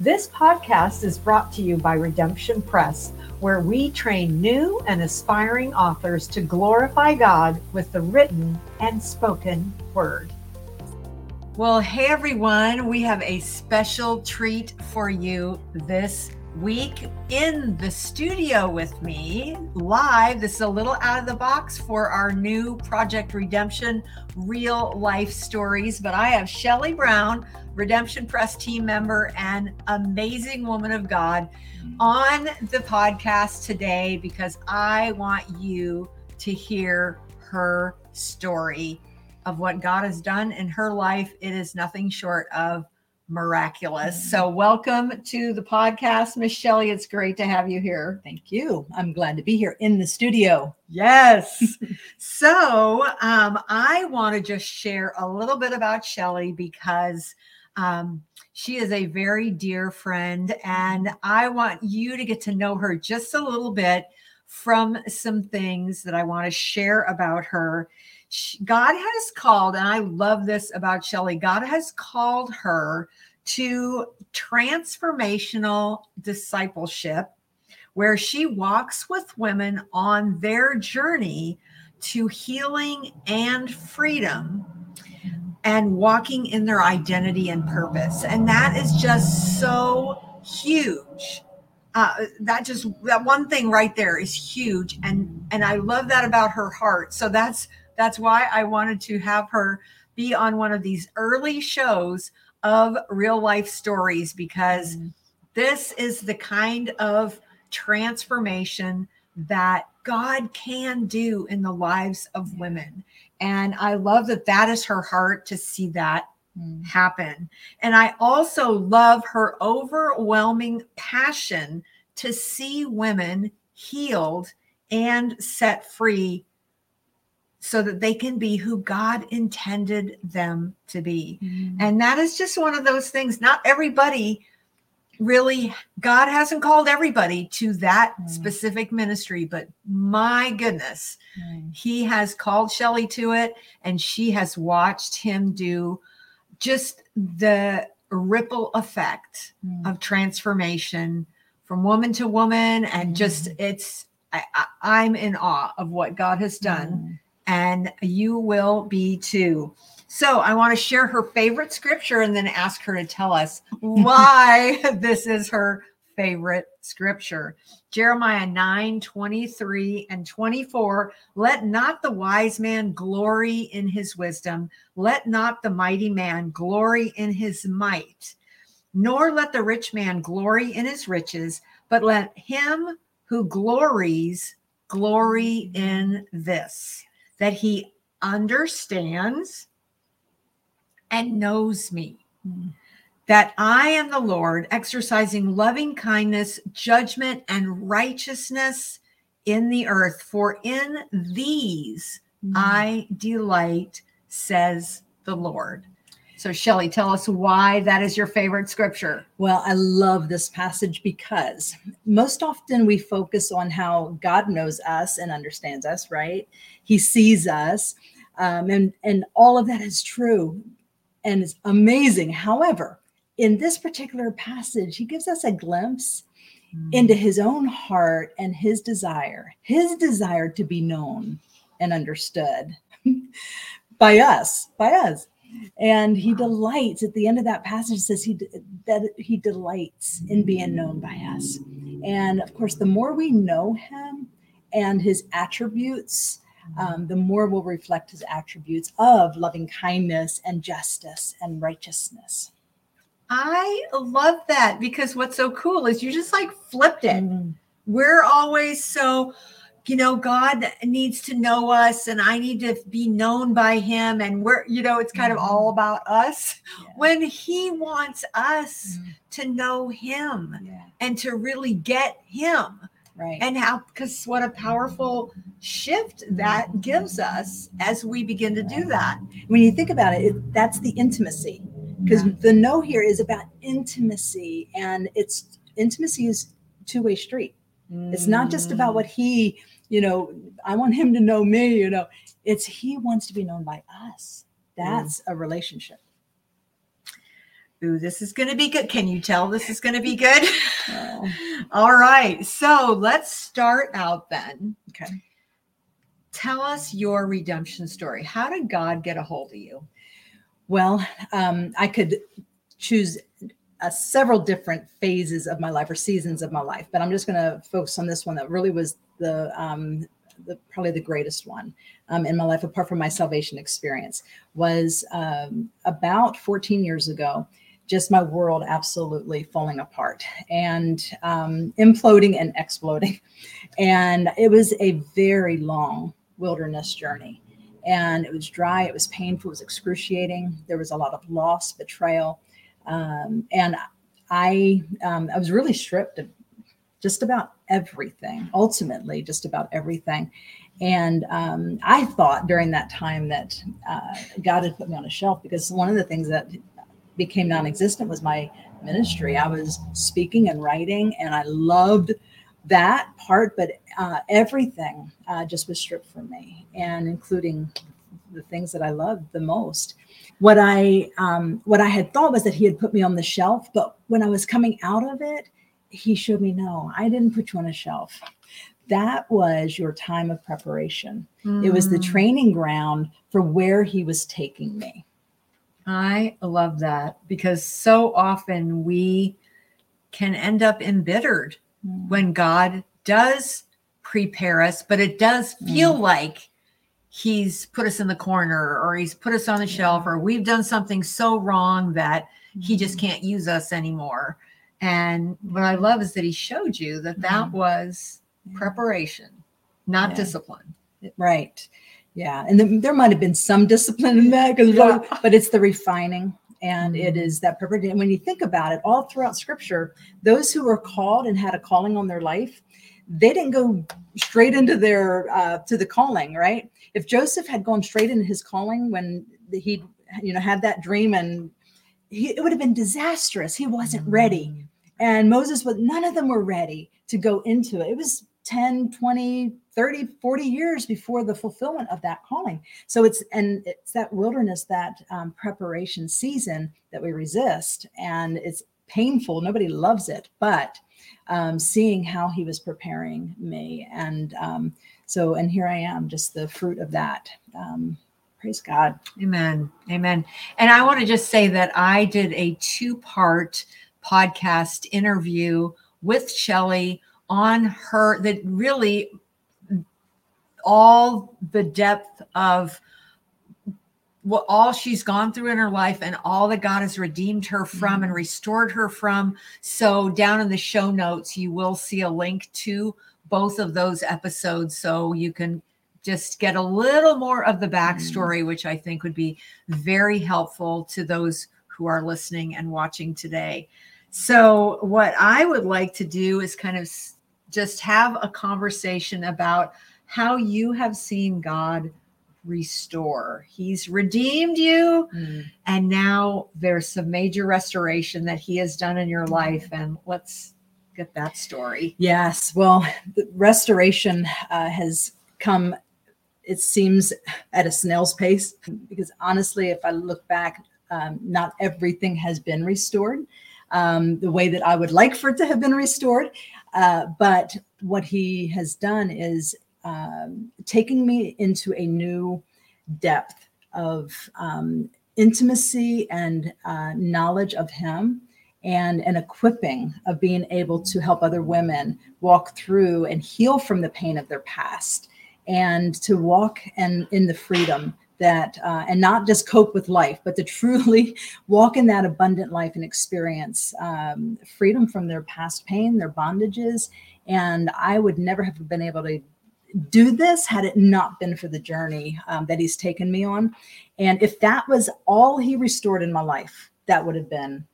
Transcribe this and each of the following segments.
This podcast is brought to you by Redemption Press, where we train new and aspiring authors to glorify God with the written and spoken word. Well, hey everyone, we have a special treat for you this week in the studio with me live. This is a little out of the box for our new Project Redemption real life stories, but I have Shelly Brown, Redemption Press team member and amazing woman of God, on the podcast today because I want you to hear her story of what God has done in her life. It is nothing short of miraculous. So welcome to the podcast, Miss Shelly. It's great to have you here. Thank you. I'm glad to be here in the studio. Yes. So I want to just share a little bit about Shelly because she is a very dear friend, and I want you to get to know her just a little bit from some things that I want to share about her. God has called, and I love this about Shelly, God has called her to transformational discipleship, where she walks with women on their journey to healing and freedom and walking in their identity and purpose. And that is just so huge. That one thing right there is huge. And I love that about her heart. So that's why I wanted to have her be on one of these early shows of real life stories, because this is the kind of transformation that God can do in the lives of women. And I love that that is her heart, to see that happen. And I also love her overwhelming passion to see women healed and set free so that they can be who God intended them to be. And that is just one of those things. Not everybody really, God hasn't called everybody to that specific ministry, but my goodness, He has called Shelly to it, and she has watched Him do just the ripple effect of transformation from woman to woman. And just, I'm in awe of what God has done. And you will be too. So I want to share her favorite scripture and then ask her to tell us why this is her favorite scripture. Jeremiah 9, 23 and 24. Let not the wise man glory in his wisdom. Let not the mighty man glory in his might. Nor let the rich man glory in his riches. But let him who glories, glory in this, that he understands and knows me, that I am the Lord, exercising loving kindness, judgment, and righteousness in the earth. For in these I delight, says the Lord. So Shelly, tell us why that is your favorite scripture. Well, I love this passage because most often we focus on how God knows us and understands us, right? He sees us, and all of that is true, and it's amazing. However, in this particular passage, He gives us a glimpse into His own heart and His desire to be known and understood by us. And He delights at the end of that passage, says that he delights in being known by us. And of course, the more we know Him and His attributes, the more we'll reflect His attributes of loving kindness and justice and righteousness. I love that, because what's so cool is you just like flipped it. We're always so, God needs to know us and I need to be known by Him. And we're, it's kind of all about us when He wants us to know Him and to really get Him. Right. And because what a powerful shift that gives us as we begin to do that. When you think about it, that's the intimacy, because the know here is about intimacy, and intimacy is two-way street. It's not just about what He, I want Him to know me, it's He wants to be known by us. That's a relationship. Ooh, this is going to be good. Can you tell this is going to be good? Oh. All right. So let's start out then. Okay. Tell us your redemption story. How did God get a hold of you? Well, I could choose several different phases of my life or seasons of my life, but I'm just going to focus on this one that really was probably the greatest one in my life, apart from my salvation experience, was about 14 years ago. Just my world absolutely falling apart and imploding and exploding. And it was a very long wilderness journey. And it was dry, it was painful, it was excruciating. There was a lot of loss, betrayal. And I was really stripped of just about everything, ultimately, just about everything. And I thought during that time that God had put me on a shelf, because one of the things that became non-existent was my ministry. I was speaking and writing, and I loved that part, but everything just was stripped from me, and including the things that I loved the most. What I had thought was that he had put me on the shelf, but when I was coming out of it, he showed me, no, I didn't put you on a shelf. That was your time of preparation. Mm. It was the training ground for where he was taking me. I love that, because so often we can end up embittered when God does prepare us, but it does feel like he's put us in the corner, or he's put us on the shelf, or we've done something so wrong that he just can't use us anymore. And what I love is that he showed you that that was preparation, not discipline. Right. Yeah. And there might have been some discipline in that, but it's the refining, and it is that perfect. And when you think about it, all throughout Scripture, those who were called and had a calling on their life, they didn't go straight into their to the calling, right? If Joseph had gone straight into his calling when he had that dream, and it would have been disastrous. He wasn't ready. And Moses was, none of them were ready to go into it. It was 10, 20, 30, 40 years before the fulfillment of that calling. So it's that wilderness, that preparation season that we resist, and it's painful. Nobody loves it, but seeing how he was preparing me. And so here I am, just the fruit of that. Praise God. Amen. Amen. And I want to just say that I did a 2-part podcast interview with Shelly on her, that really all the depth of what all she's gone through in her life and all that God has redeemed her from and restored her from. So down in the show notes, you will see a link to both of those episodes, so you can just get a little more of the backstory, which I think would be very helpful to those who are listening and watching today. So what I would like to do is kind of just have a conversation about how you have seen God restore. He's redeemed you, and now there's some major restoration that he has done in your life. And let's get that story. Yes. Well, the restoration has come, it seems, at a snail's pace, because honestly, if I look back, not everything has been restored the way that I would like for it to have been restored. But what he has done is taking me into a new depth of intimacy and knowledge of him, and an equipping of being able to help other women walk through and heal from the pain of their past, and to walk in the freedom that, and not just cope with life, but to truly walk in that abundant life and experience freedom from their past pain, their bondages. And I would never have been able to do this had it not been for the journey that he's taken me on. And if that was all he restored in my life, that would have been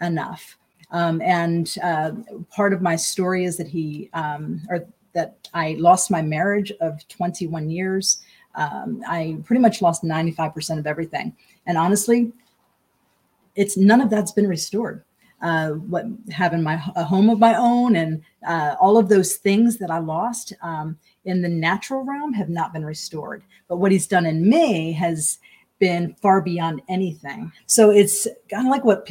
enough. Part of my story is that I lost my marriage of 21 years. I pretty much lost 95% of everything. And honestly, it's none of that's been restored. Having a home of my own and all of those things that I lost in the natural realm have not been restored. But what he's done in me has been far beyond anything. So it's kind of like what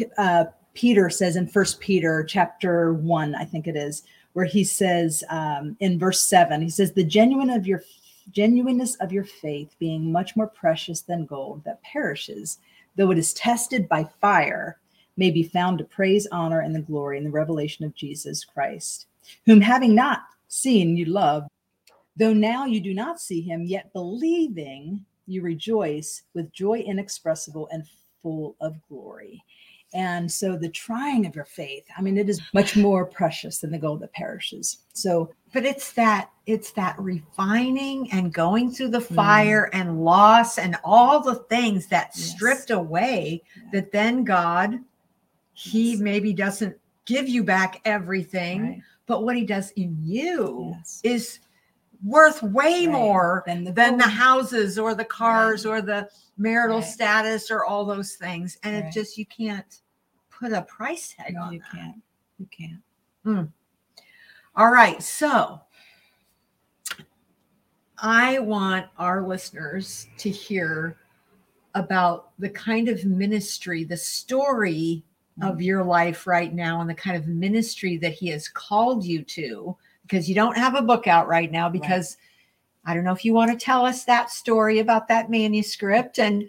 Peter says in 1 Peter chapter 1, I think it is, where he says in verse 7, he says, the genuineness of your faith being much more precious than gold that perishes, though it is tested by fire, may be found to praise, honor, and the glory in the revelation of Jesus Christ, whom having not seen you love, though now you do not see him, yet believing you rejoice with joy inexpressible and full of glory. And so the trying of your faith, I mean, it is much more precious than the gold that perishes. So, but it's that refining and going through the fire and loss and all the things that stripped away that then God, he maybe doesn't give you back everything, but what he does in you is worth way more than the houses or the cars or the marital status or all those things. And it just, you can't put a price tag on that. You can't. All right. So I want our listeners to hear about the kind of ministry, the story of your life right now, and the kind of ministry that he has called you to, because you don't have a book out right now, because I don't know if you want to tell us that story about that manuscript and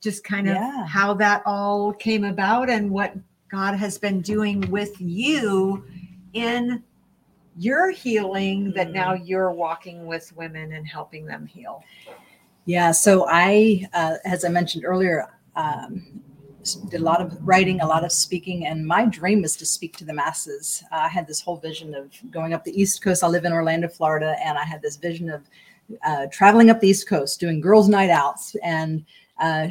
just kind of how that all came about and what God has been doing with you in your healing that now you're walking with women and helping them heal. Yeah. So I, as I mentioned earlier, did a lot of writing, a lot of speaking, and my dream was to speak to the masses. I had this whole vision of going up the East Coast. I live in Orlando, Florida, and I had this vision of traveling up the East Coast, doing girls' night outs and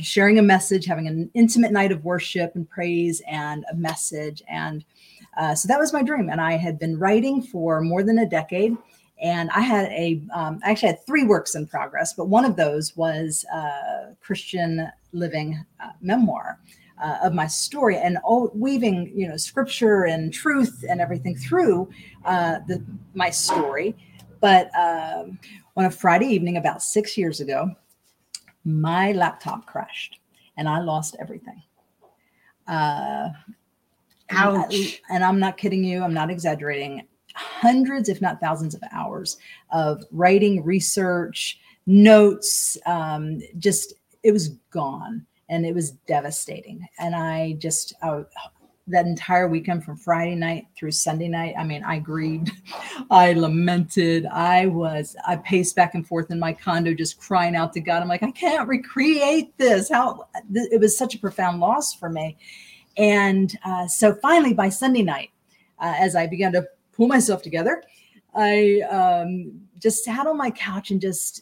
sharing a message, having an intimate night of worship and praise and a message. And so that was my dream. And I had been writing for more than a decade. And I had I actually had three works in progress, but one of those was a Christian living memoir of my story, and weaving, scripture and truth and everything through my story. But on a Friday evening about 6 years ago, my laptop crashed and I lost everything. Ouch. And I'm not kidding you. I'm not exaggerating. Hundreds, if not thousands of hours of writing, research, notes, it was gone, and it was devastating. And I just, that entire weekend from Friday night through Sunday night, I mean, I grieved, I lamented, I paced back and forth in my condo, just crying out to God. I'm like, I can't recreate this. It was such a profound loss for me. And so finally by Sunday night, as I began to pull myself together, I just sat on my couch and just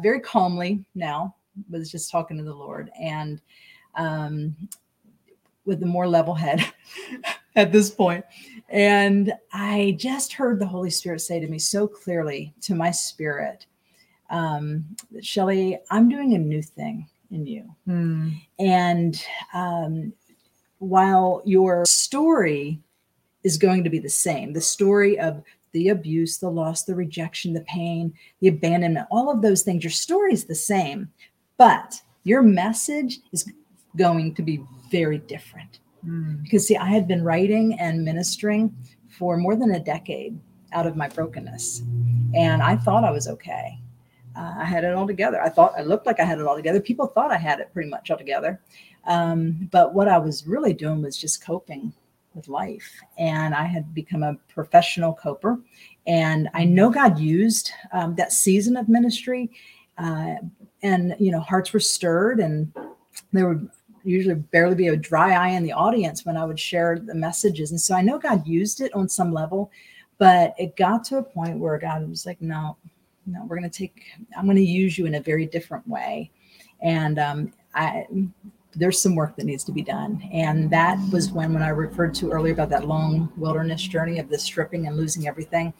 very calmly now was just talking to the Lord, and with a more level head at this point. And I just heard the Holy Spirit say to me so clearly, to my spirit, Shelly, I'm doing a new thing in you. And while your story is going to be the same, the story of the abuse, the loss, the rejection, the pain, the abandonment, all of those things, your story is the same, but your message is going to be very different. Because see, I had been writing and ministering for more than a decade out of my brokenness. And I thought I was okay. I had it all together. I thought I looked like I had it all together. People thought I had it pretty much all together. But what I was really doing was just coping with life. And I had become a professional coper. And I know God used that season of ministry and, hearts were stirred, and there would usually barely be a dry eye in the audience when I would share the messages. And so I know God used it on some level, but it got to a point where God was like, no, I'm going to use you in a very different way. And there's some work that needs to be done. And that was when I referred to earlier about that long wilderness journey of the stripping and losing everything.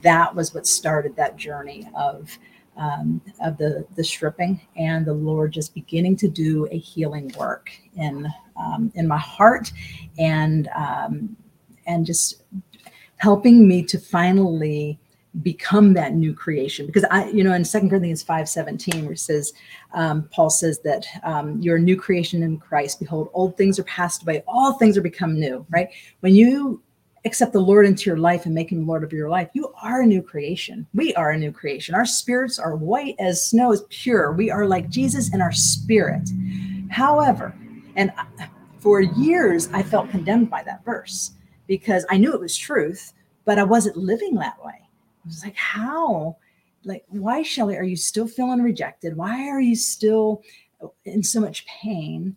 That was what started that journey of the stripping, and the Lord just beginning to do a healing work in my heart, and just helping me to finally become that new creation. Because in Second Corinthians 5:17, where it says, Paul says that you're a new creation in Christ. Behold, old things are passed away. All things are become new, right? When you accept the Lord into your life and make him the Lord of your life, you are a new creation. We are a new creation. Our spirits are white as snow, is pure. We are like Jesus in our spirit. However, for years, I felt condemned by that verse because I knew it was truth, but I wasn't living that way. I was like, how? Like, why, Shelly, are you still feeling rejected? Why are you still in so much pain?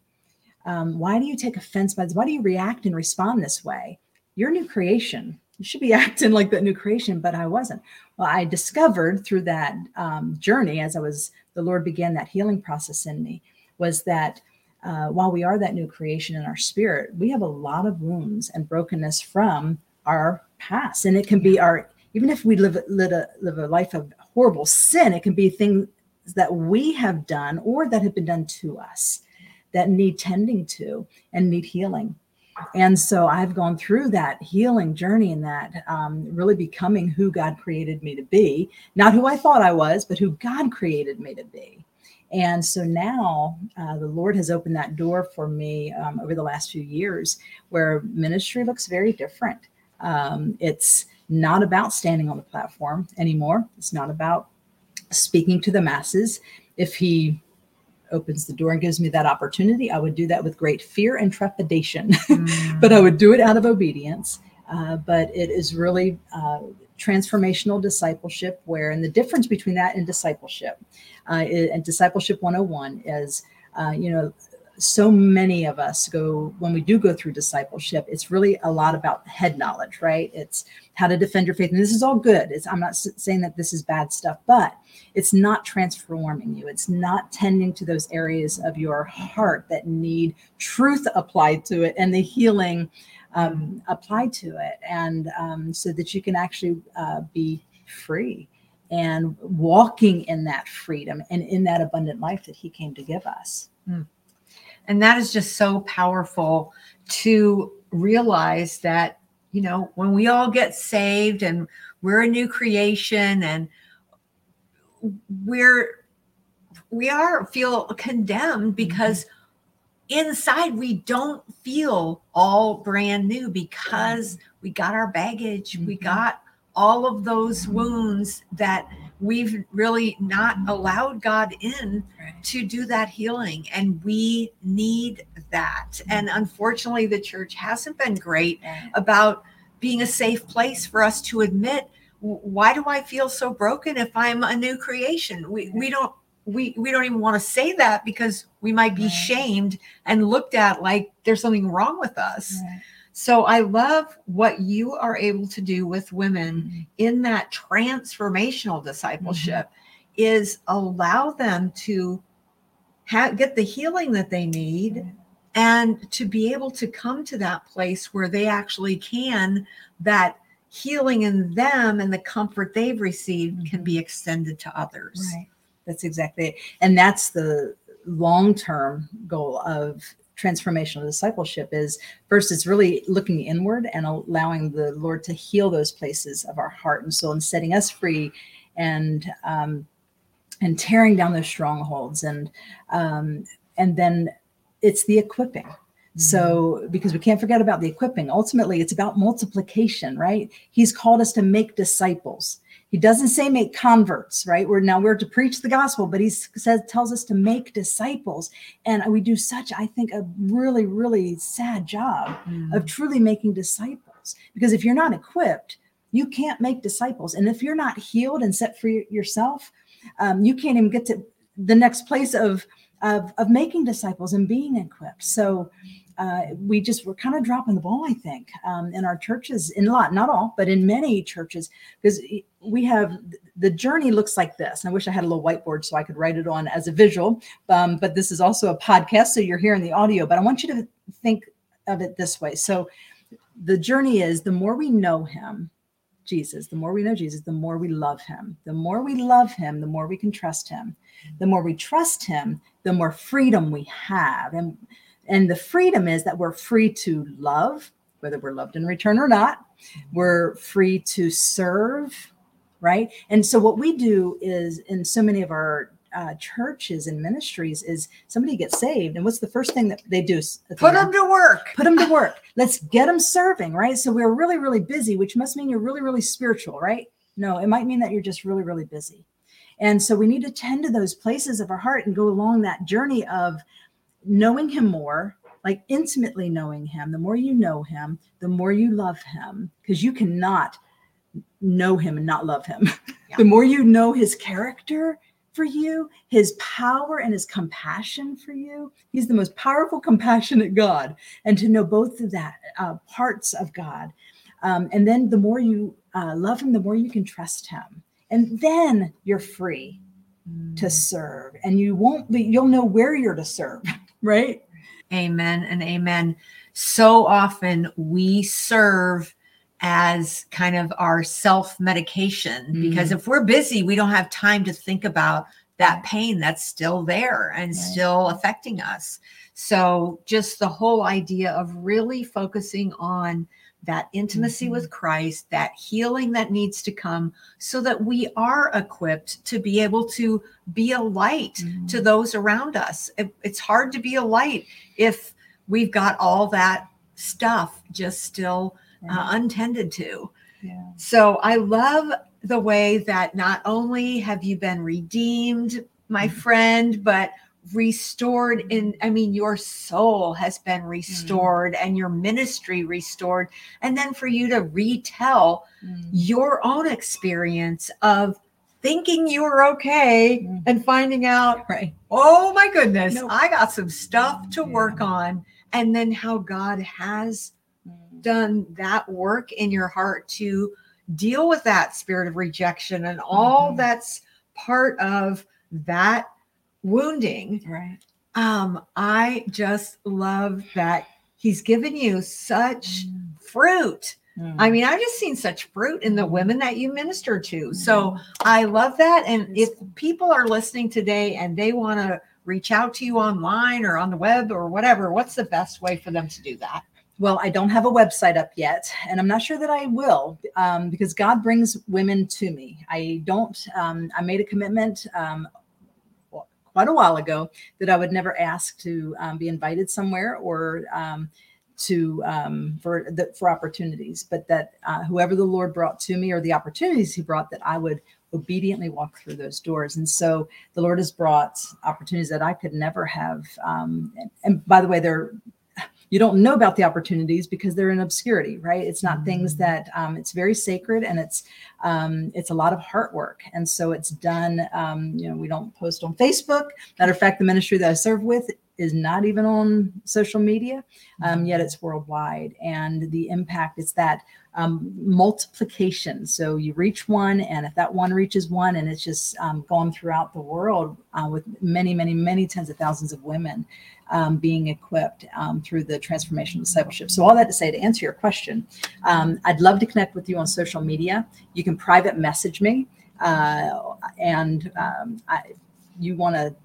Why do you take offense by this? Why do you react and respond this way? You're a new creation. You should be acting like that new creation, but I wasn't. Well, I discovered through that journey as the Lord began that healing process in me, was that while we are that new creation in our spirit, we have a lot of wounds and brokenness from our past. And it can be even if we live a life of horrible sin, it can be things that we have done or that have been done to us that need tending to and need healing. And so I've gone through that healing journey and that really becoming who God created me to be, not who I thought I was, but who God created me to be. And so now the Lord has opened that door for me over the last few years, where ministry looks very different. It's not about standing on the platform anymore. It's not about speaking to the masses. If he opens the door and gives me that opportunity, I would do that with great fear and trepidation, but I would do it out of obedience. But it is really transformational discipleship, and the difference between that and discipleship, and discipleship 101 is, so many of us when we do go through discipleship, it's really a lot about head knowledge, right? It's how to defend your faith. And this is all good. I'm not saying that this is bad stuff, but it's not transforming you. It's not tending to those areas of your heart that need truth applied to it and the healing applied to it. And so that you can actually be free and walking in that freedom and in that abundant life that he came to give us. Mm. And that is just so powerful to realize that, when we all get saved and we're a new creation and we feel condemned because inside we don't feel all brand new, because we got our baggage. We got all of those wounds that we've really not allowed God in to do that healing. And we need that. And unfortunately, the church hasn't been great about being a safe place for us to admit, why do I feel so broken if I'm a new creation? We don't even want to say that, because we might be shamed and looked at like there's something wrong with us. Right. So I love what you are able to do with women in that transformational discipleship, is allow them to get the healing that they need and to be able to come to that place where they actually that healing in them and the comfort they've received can be extended to others. Right. That's exactly it. And that's the long-term goal of transformational discipleship is, first, it's really looking inward and allowing the Lord to heal those places of our heart and soul and setting us free and tearing down those strongholds. And then it's the equipping. So, because we can't forget about the equipping, ultimately it's about multiplication, right? He's called us to make disciples. He doesn't say make converts, right? We're to preach the gospel, but he tells us to make disciples. And we do such, I think, a really, really sad job of truly making disciples. Because if you're not equipped, you can't make disciples. And if you're not healed and set free yourself, you can't even get to the next place of making disciples and being equipped. So we're kind of dropping the ball, I think, in our churches, not all, but in many churches, because we have, the journey looks like this. And I wish I had a little whiteboard so I could write it on as a visual, but this is also a podcast, so you're hearing the audio, but I want you to think of it this way. So the journey is, the more we know him, Jesus, the more we know Jesus, the more we love him. The more we love him, the more we can trust him. The more we trust him, the more freedom we have. And the freedom is that we're free to love, whether we're loved in return or not. We're free to serve right? And so what we do is in so many of our churches and ministries is somebody gets saved. And what's the first thing that they do? Put them to work. Put them to work. Let's get them serving, right? So we're really, really busy, which must mean you're really, really spiritual, right? No, it might mean that you're just really, really busy. And so we need to tend to those places of our heart and go along that journey of knowing him more, like intimately knowing him. The more you know him, the more you love him, because you cannot know him and not love him. Yeah. The more you know his character for you, his power and his compassion for you, he's the most powerful, compassionate God. And to know both of that parts of God. And then the more you love him, the more you can trust him. And then you're free to serve, and you won't be, you'll know where you're to serve, right? Amen and amen. So often we serve as kind of our self-medication, because if we're busy, we don't have time to think about that pain that's still there and still affecting us. So just the whole idea of really focusing on that intimacy with Christ, that healing that needs to come so that we are equipped to be able to be a light to those around us. It's hard to be a light if we've got all that stuff just still untended to. Yeah. So I love the way that not only have you been redeemed, my friend, but restored in, I mean, your soul has been restored and your ministry restored. And then for you to retell your own experience of thinking you were okay and finding out, oh my goodness, I got some stuff to work on. And then how God has done that work in your heart to deal with that spirit of rejection and all that's part of that wounding. Right. I just love that he's given you such fruit. I mean, I've just seen such fruit in the women that you minister to. So I love that. And if people are listening today and they want to reach out to you online or on the web or whatever, what's the best way for them to do that? Well, I don't have a website up yet, and I'm not sure that I will, because God brings women to me. I don't, I made a commitment quite a while ago that I would never ask to be invited somewhere or for opportunities, but that whoever the Lord brought to me or the opportunities he brought, that I would obediently walk through those doors. And so the Lord has brought opportunities that I could never have. And by the way, you don't know about the opportunities because they're in obscurity, right? It's not things that it's very sacred, and it's a lot of heart work. And so it's done, we don't post on Facebook. Matter of fact, the ministry that I serve with is not even on social media, yet it's worldwide. And the impact is that multiplication. So you reach one, and if that one reaches one, and it's just gone throughout the world with many, many, many tens of thousands of women being equipped through the transformational discipleship. So all that to say, to answer your question, I'd love to connect with you on social media. You can private message me, you want to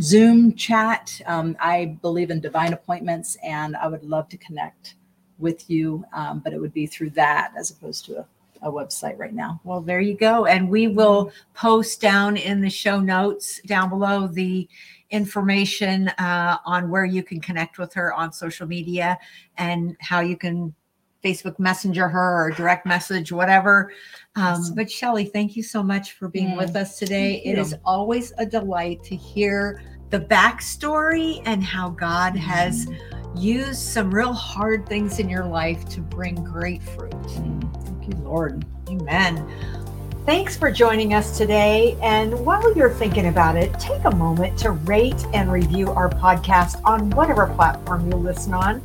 Zoom chat. I believe in divine appointments, and I would love to connect with you, but it would be through that as opposed to a website right now. Well, there you go. And we will post down in the show notes down below the information on where you can connect with her on social media and how you can Facebook Messenger her or direct message, whatever. But Shelly, thank you so much for being with us today. It is always a delight to hear the backstory and how God has used some real hard things in your life to bring great fruit. Thank you, Lord. Amen. Thanks for joining us today. And while you're thinking about it, take a moment to rate and review our podcast on whatever platform you listen on.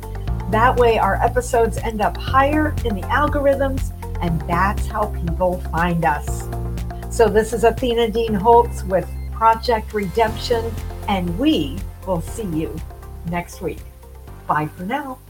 That way our episodes end up higher in the algorithms, and that's how people find us. So this is Athena Dean Holtz with Project Redemption, and we will see you next week. Bye for now.